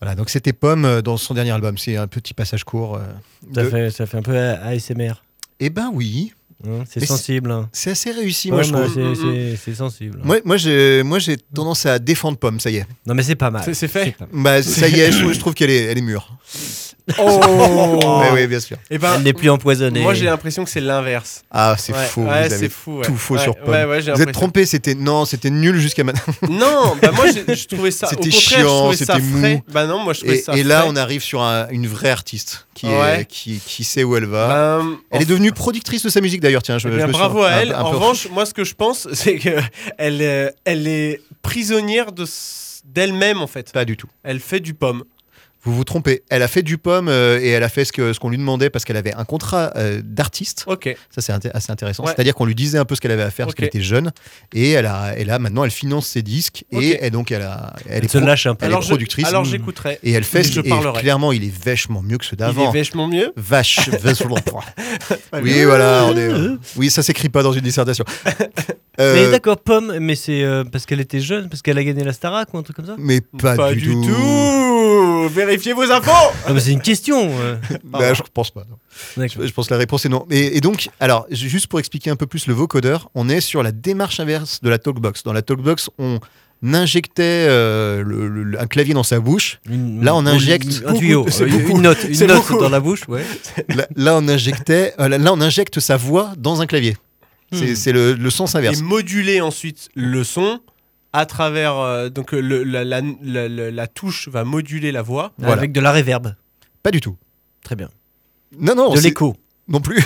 Voilà, donc c'était Pomme dans son dernier album. C'est un petit passage court. euh, Ça, de- fait, ça fait un peu A S M R. Eh ben oui. Hein, c'est Mais sensible. Hein. C'est assez réussi, moi, Pomme, je trouve. C'est, c'est, c'est sensible. Moi, moi, j'ai, moi, j'ai tendance à défendre Pomme, ça y est. Non, mais c'est pas mal. C'est, c'est fait. C'est pas mal. Bah, ça y est, je, je trouve qu'elle est, elle est mûre. Oh. Mais oui, bien sûr. Eh ben, Elle n'est plus empoisonnée. Moi, j'ai l'impression que c'est l'inverse. Ah, c'est Ouais. faux. Ouais, vous avez c'est fou, ouais. tout faux Ouais, sur Pomme. ouais, ouais, j'ai vous êtes l'impression. trompé. C'était non, c'était nul jusqu'à maintenant. Non, bah moi, j'ai- je trouvais ça. C'était au contraire, chiant, je trouvais ça c'était mou. frais. Bah non, moi, je trouvais Et, ça. et là, frais. on arrive sur un- une vraie artiste qui, est- Ouais. qui, qui sait où elle va. Euh, Elle est devenue productrice de sa musique d'ailleurs. Tiens, je, Eh bien, je me suis bravo à un- elle. un En peu- revanche, moi, ce que je pense, c'est que elle, euh, elle est prisonnière de s- d'elle-même en fait. Pas du tout. Elle fait du Pomme. Vous vous trompez. Elle a fait du Pomme euh, et elle a fait ce que ce qu'on lui demandait parce qu'elle avait un contrat euh, d'artiste. Ok. Ça, c'est inté- assez intéressant. Ouais. C'est-à-dire qu'on lui disait un peu ce qu'elle avait à faire parce Ok. qu'elle était jeune. Et elle a, et là, maintenant, elle finance ses disques. Ok. Et, et donc, elle, a, elle, est, Elle se pro- lâche un peu. elle Alors, est je- productrice. Alors Mm. j'écouterai. Et elle fait ce Je et parlerai. clairement, il est vachement mieux que ceux Il est d'avant. vachement mieux. Vache, vachement. Oui, voilà. on est- Oui, ça s'écrit pas dans une dissertation. Euh, Mais d'accord, Pomme, mais c'est euh, parce qu'elle était jeune, parce qu'elle a gagné la Starac ou un truc comme ça? mais pas, du tout. Vérifiez vos infos. Ah, mais c'est une question. euh. Bah, je pense pas. non. D'accord. Je, je pense que la réponse est non. Et, et donc, alors, ju- juste pour expliquer un peu plus le vocodeur, on est sur la démarche inverse de la talkbox. Dans la talkbox, on injectait euh, le- le- un clavier dans sa bouche. Une- Là, on injecte- un tuyau, Beaucoup, c'est euh, beaucoup. une note, une C'est note beaucoup. dans la bouche, ouais. Là, là, on injectait, euh, là, là, on injecte sa voix dans un clavier. C'est, Hmm. c'est le, le sens inverse. Et moduler ensuite le son à travers euh, donc euh, le- la, la- la- la- la touche va moduler la voix. Voilà. Avec de la réverb. Pas du tout. Très bien. Non, non. De c'est- l'écho. Non plus.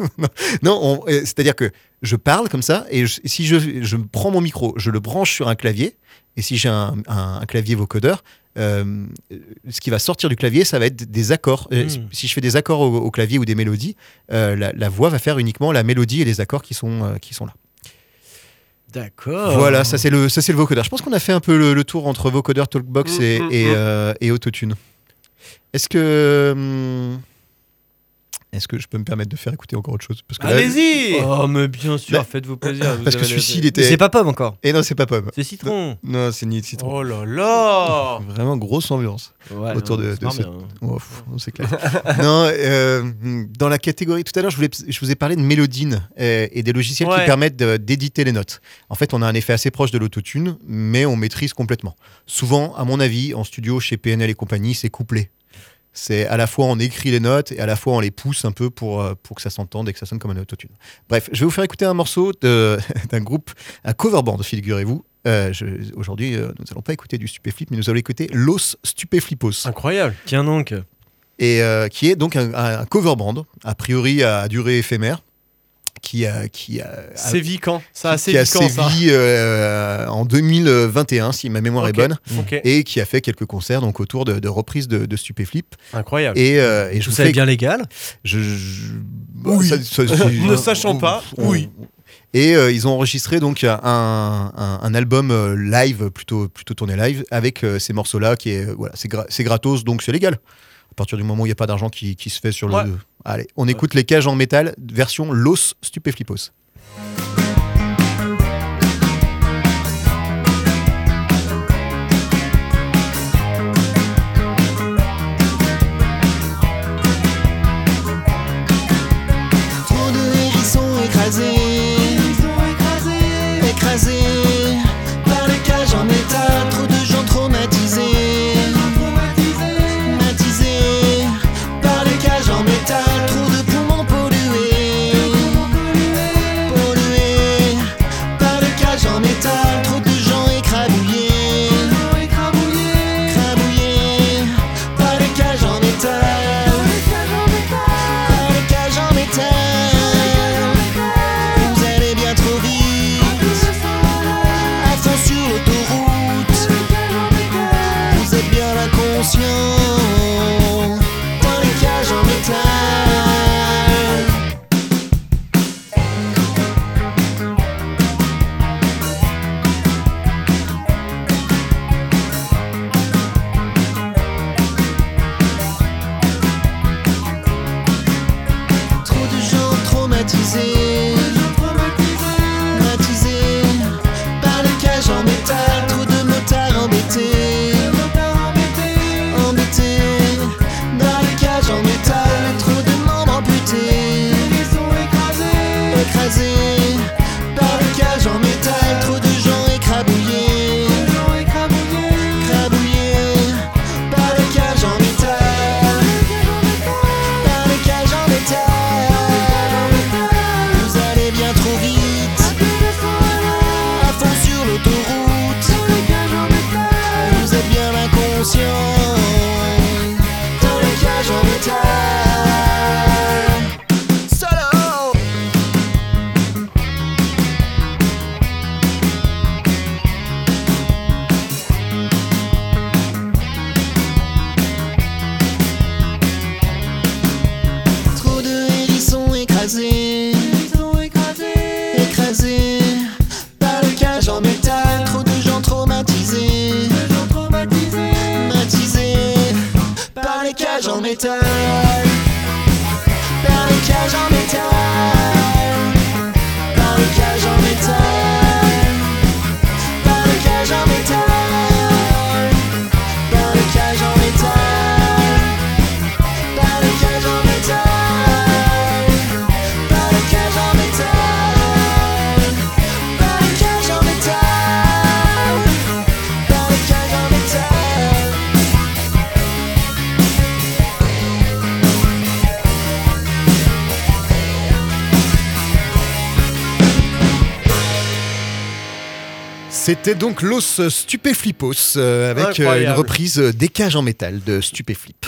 Non, non, on- euh, c'est-à-dire que je parle comme ça et je- si je, je prends mon micro, je le branche sur un clavier et si j'ai un, un- un clavier vocodeur, euh, ce qui va sortir du clavier, ça va être des accords. Euh, Mm. Si je fais des accords au, au clavier ou des mélodies, euh, la, la voix va faire uniquement la mélodie et les accords qui sont, euh, qui sont là. D'accord. Voilà, ça c'est, le, ça c'est le vocodeur. Je pense qu'on a fait un peu le, le tour entre vocodeur, talkbox et, Mm, mm, et, mm. euh, et autotune. Est-ce que... hum, Est-ce que je peux me permettre de faire écouter encore autre chose parce que allez-y là... Oh, mais bien sûr, bah, faites-vous plaisir. Vous parce que celui-ci, il était. C'est pas Pomme encore. Et non, c'est pas Pomme. C'est Citron. Non, non c'est ni Citron. Oh là là. Vraiment grosse ambiance ouais, autour non, de. de cette... bien, hein. Oh, pff, on s'éclate. Non, euh, dans la catégorie. Tout à l'heure, je, voulais... je vous ai parlé de Melodyne euh, et des logiciels ouais. qui permettent de, d'éditer les notes. En fait, on a un effet assez proche de l'autotune, mais on maîtrise complètement. Souvent, à mon avis, en studio, chez P N L et compagnie, c'est couplé. C'est à la fois on écrit les notes et à la fois on les pousse un peu pour, pour que ça s'entende et que ça sonne comme un autotune. Bref, je vais vous faire écouter un morceau de, d'un groupe, un cover band, figurez-vous. Euh, je, aujourd'hui, euh, nous n'allons pas écouter du Stupéflip, mais nous allons écouter Los Stupéflipos. Incroyable, tiens donc. Et euh, qui est donc un, un cover band, a priori à durée éphémère. Qui a, qui a, sévi quand ça a sévi, qui a sévi quand, ça euh, en deux mille vingt et un si ma mémoire okay. est bonne okay. et qui a fait quelques concerts donc autour de, de reprises de, de Stupéflip. Incroyable. Et, euh, et je vous, vous savez bien légal je, je... Oui. Ça, ça, ça, ne sachant pas on, oui et euh, ils ont enregistré donc un, un, un album euh, live plutôt plutôt tourné live avec euh, ces morceaux là qui est euh, voilà c'est, gra- c'est gratos donc c'est légal à partir du moment où il n'y a pas d'argent qui, qui se fait sur ouais. le... Allez, on écoute ouais. les cages en métal, version Los Stupéflipos. Trop de hérissons écrasés, écrasés, écrasés par les cages en métal, trop de gens traumatisés. C'était donc Los Stupéflipos euh, avec euh, une reprise des cages en métal de Stupéflip.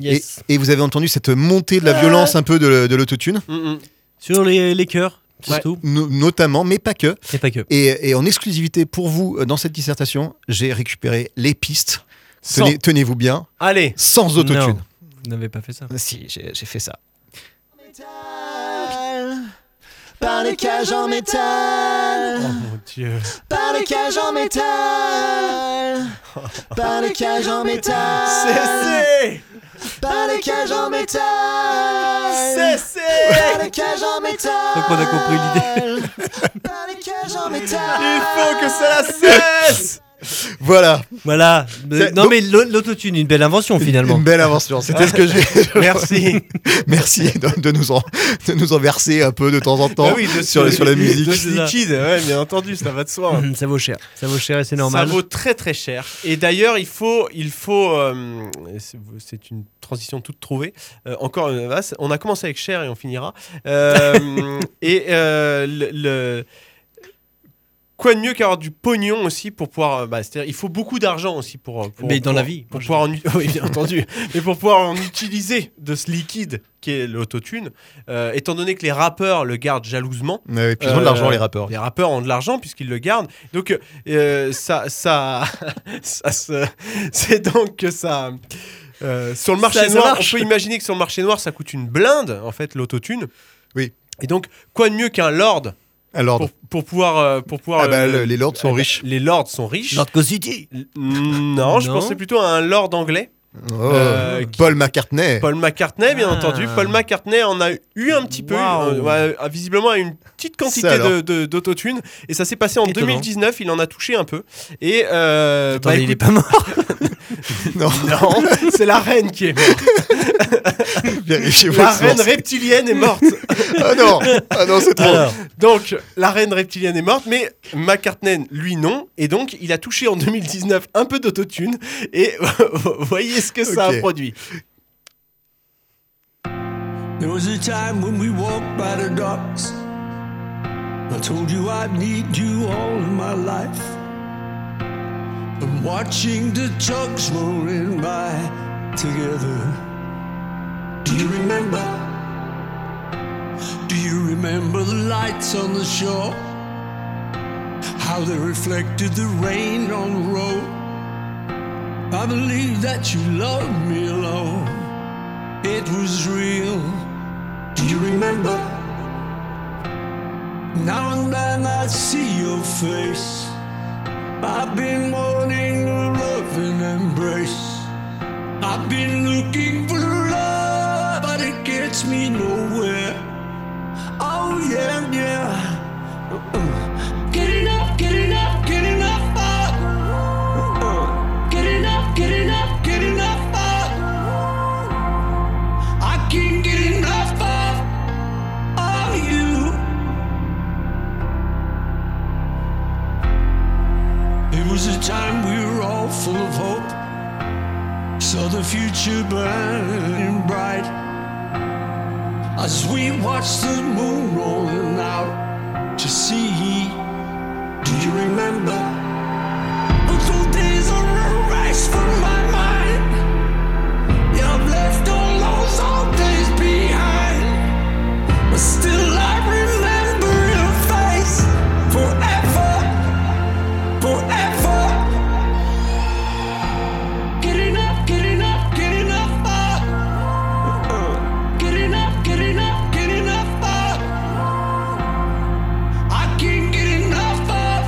Yes. Et, et vous avez entendu cette montée de la violence un peu de, de l'autotune mm-hmm. sur les, les chœurs, surtout. Ouais. No- notamment, mais pas que. Et, pas que. Et, et en exclusivité pour vous, dans cette dissertation, j'ai récupéré les pistes. Tenez, tenez-vous bien. Allez. Sans autotune. Non, vous n'avez pas fait ça. Si, j'ai, j'ai fait ça. Par les cages en métal. Oh mon Dieu. Par les cages en métal. Par les cages en métal. Cessez. Pas de cage en métal. C'est c'est. Pas de cage en métal. Donc on a compris l'idée. Pas de cage en métal. Il faut que cela cesse. Voilà. Voilà. C'est... Non, donc... mais l'autotune, une belle invention finalement. Une belle invention. C'était ce que j'ai. Merci. Merci de, de, nous en, de nous en verser un peu de temps en temps bah oui, de, sur, de, sur la musique. De liquide, ouais, bien entendu, ça va de soi. Hein. Ça vaut cher. Ça vaut cher et c'est normal. Ça vaut très très cher. Et d'ailleurs, il faut. Il faut euh, c'est une transition toute trouvée. Euh, encore une vaste. On a commencé avec Cher et on finira. Euh, et euh, le. le Quoi de mieux qu'avoir du pognon aussi pour pouvoir. Bah, c'est-à-dire, il faut beaucoup d'argent aussi pour. pour mais dans pour, la vie. Pour pouvoir en, oui, bien entendu. Mais pour pouvoir en utiliser de ce liquide qui est l'autotune. Euh, étant donné que les rappeurs le gardent jalousement. Mais puis ils ont euh, de l'argent, les rappeurs. Les rappeurs ont de l'argent puisqu'ils le gardent. Donc, euh, ça. ça, ça se, c'est donc que ça. Euh, sur le marché ça, noir, ça on peut imaginer que sur le marché noir, ça coûte une blinde, en fait, l'autotune. Oui. Et donc, quoi de mieux qu'un lord. Pour, pour pouvoir, euh, pour pouvoir. Ah bah, euh, les lords sont euh, riches. Les lords sont riches. Lord City. L- non, non, je pensais plutôt à un lord anglais. Oh, euh, qui... Paul McCartney. Paul McCartney, bien ah. entendu. Paul McCartney en a eu un petit wow. peu, euh, ouais, visiblement à une petite quantité de, de, d'autotune. Et ça s'est passé en Étonnant. deux mille dix-neuf, il en a touché un peu. Et euh, Attends, bah, il écoute... est pas mort. Non. Non, c'est la reine qui est morte. La reine reptilienne est morte. Ah non, ah non, c'est trop. Alors. Donc, la reine reptilienne est morte, mais McCartney, lui, non. Et donc, il a touché en deux mille dix-neuf un peu d'autotune. Et voyez ce que ça okay. a produit. There was a time when we walked by the docks. I told you I'd need you all of my life. I'm watching the trucks rolling by together. Do you remember? Do you remember the lights on the shore? How they reflected the rain on the road? I believe that you loved me alone. It was real. Do you remember? Now and then I see your face. I've been wanting a loving embrace. I've been looking for love, but it gets me nowhere. Oh yeah, yeah. Uh-uh. Get enough, get enough, get enough of. Uh-uh. Get enough, get enough, get enough of. I can't get enough of, of you. It was a time we were all full of hope. Saw the future burning bright. As we watched the moon rolling out to sea. Do you remember? But those days are erased from my mind. You've left all those old days behind. But still I remember your face forever. Forever. Get enough, get enough, get enough of. Uh-uh. Get enough, get enough, get enough of. I can't get enough of,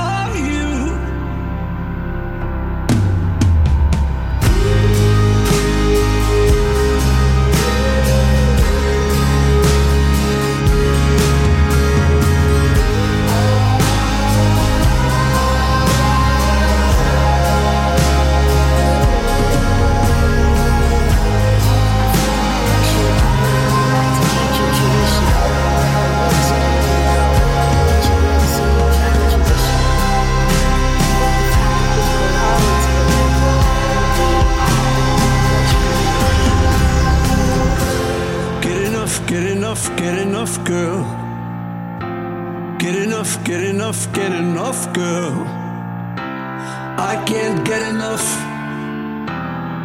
of you. Get enough, girl. Get enough, get enough, get enough, girl. I can't get enough,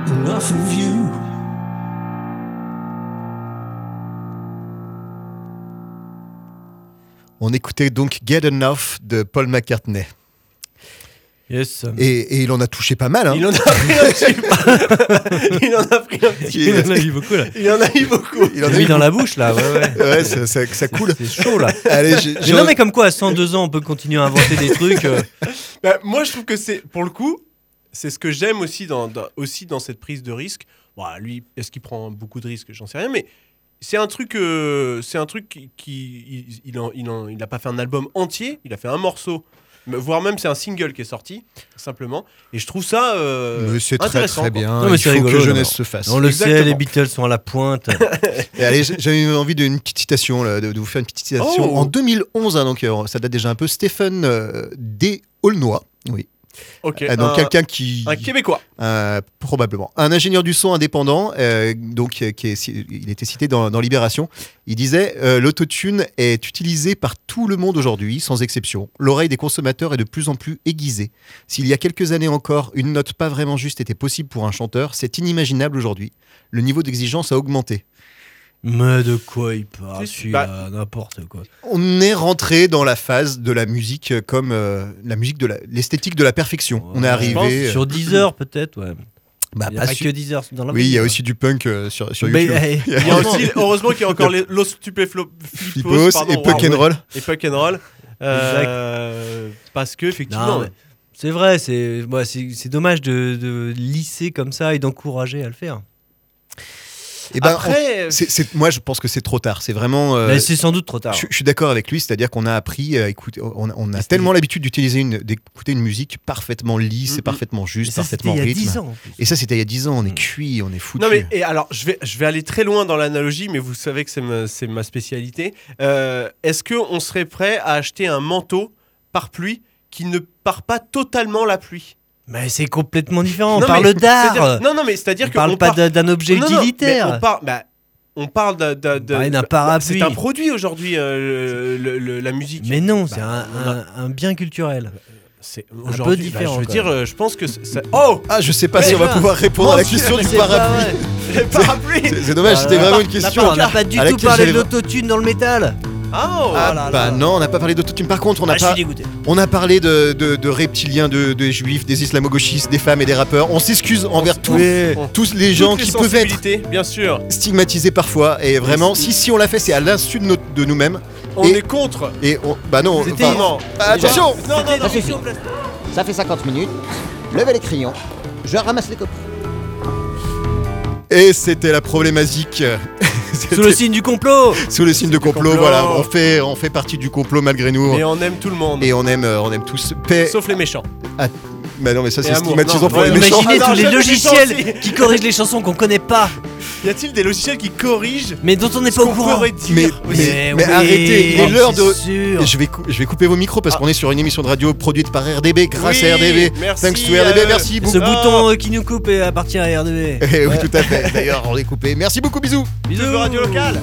enough of you. On écoutait donc Get Enough de Paul McCartney. Yes. Et, et il en a touché pas mal. Hein. Il en a pris un petit peu. Il en a pris un petit peu. Il en a eu beaucoup là. Il en a eu beaucoup. Il en a mis dans la bouche là. Ouais, ouais. ouais ça, ça, ça coule. C'est, c'est chaud là. Allez, j'ai, j'ai... Mais non, mais comme quoi à cent deux ans on peut continuer à inventer des trucs. Euh... Bah, moi je trouve que c'est pour le coup. c'est ce que j'aime aussi dans, dans, aussi dans cette prise de risque. Bon, lui, est-ce qu'il prend beaucoup de risques ? J'en sais rien, mais c'est un truc, euh, c'est un truc qui, qui il, en, il, en, il a pas fait un album entier, il a fait un morceau, voire même c'est un single qui est sorti simplement. Et je trouve ça euh, mais c'est intéressant. Très très bien. Non, mais il faut rigolo, que jeunesse non. se fasse. On le Exactement. sait, les Beatles sont à la pointe. Et allez, j'avais envie d'une petite citation, là, de, de vous faire une petite citation. Oh. En deux mille onze, hein, donc ça date déjà un peu. Stephen euh, D. Aulnois, oui. Okay, euh, donc un, quelqu'un qui un Québécois euh, probablement un ingénieur du son indépendant euh, donc euh, qui est, il était cité dans, dans Libération. Il disait euh, l'autotune est utilisé par tout le monde aujourd'hui sans exception. L'oreille des consommateurs est de plus en plus aiguisée. S'il y a quelques années encore une note pas vraiment juste était possible pour un chanteur, c'est inimaginable aujourd'hui. Le niveau d'exigence a augmenté. Mais de quoi il parle, c'est bah, n'importe quoi. On est rentré dans la phase de la musique comme euh, la musique de la, l'esthétique de la perfection. Ouais, on est arrivé euh... sur Deezer peut-être, ouais. Bah, il n'y a pas su... que Deezer dans la. Oui, il y a aussi du punk euh, sur, sur YouTube. Bah, il y a aussi, heureusement qu'il y a encore les Los Stupéflipos et Roll et Punk and Roll. Euh, parce que effectivement. Non, mais... C'est vrai, c'est, ouais, c'est, c'est dommage de, de lisser comme ça et d'encourager à le faire. Eh ben, Après, on, c'est, c'est, moi je pense que c'est trop tard. C'est vraiment. Euh, mais c'est sans doute trop tard. Je, je suis d'accord avec lui, c'est-à-dire qu'on a appris, euh, écoute, on, on a tellement l'habitude d'utiliser une, d'écouter une musique parfaitement lisse, mm-hmm. et parfaitement juste, et ça, parfaitement rythme. Il y a dix ans, en plus. Et ça c'était il y a dix ans. On est cuit, on est foutu. Non mais et alors je vais, je vais aller très loin dans l'analogie, mais vous savez que c'est ma, c'est ma spécialité. Euh, est-ce que on serait prêt à acheter un manteau par pluie qui ne part pas totalement la pluie? Mais c'est complètement différent, on non, parle mais, d'art. Non, non, mais c'est-à-dire on qu'on parle pas par... d'un objet non, utilitaire. Non, non, on, par... bah, on parle d'un, d'un, d'un... d'un parapluie. C'est un produit aujourd'hui, euh, le, le, la musique. Mais non, bah, c'est un, un, un bien culturel. C'est un peu différent. Bah, je veux quoi. dire, euh, je pense que. Ça... Oh Ah, je sais pas mais si on va pas. pouvoir répondre non, à la question du parapluie. Le parapluie c'est, c'est dommage, c'était vraiment une question. On n'a pas du tout parlé de l'autotune dans le métal. Oh, ah là bah là. Non, on n'a pas parlé d'autotune. Par contre, on a, ah, pas, on a parlé de, de, de reptiliens, de, de juifs, des islamo-gauchistes, des femmes et des rappeurs. On s'excuse on envers s- tous, oui. tous les Toutes gens les qui peuvent être bien sûr. stigmatisés parfois. Et vraiment, si, si on l'a fait, c'est à l'insu de, notre, de nous-mêmes. On et, est contre. Et on, bah non. C'était bah, non. Bah, attention. Non, non, non, attention. Ça fait cinquante minutes. Levez les crayons. Je ramasse les copies. Et c'était la Problema'Zik. C'était... Sous le signe du complot. Sous le signe du complot, complot, voilà. On fait, on fait partie du complot malgré nous. Et on aime tout le monde. Et on aime, on aime tous. Paix. Sauf les méchants. Ah, bah non, mais ça, et c'est stigmatisant pour les méchants. Imaginez ah, non, tous les logiciels qui corrigent les chansons qu'on connaît pas. Y a-t-il des logiciels qui corrigent, mais dont on n'est pas au courant? Mais, mais, mais, mais oui, arrêtez, il est l'heure de. Je vais, cou- je vais couper vos micros parce ah. qu'on est sur une émission de radio produite par R D B, grâce oui, à R D B. Merci. Thanks to R D B, merci beaucoup. Ce ah. bouton qui nous coupe est à partir à R D B. Ouais. Oui, tout à fait. D'ailleurs, on est coupé. Merci beaucoup, bisous. Bisous, radio locale.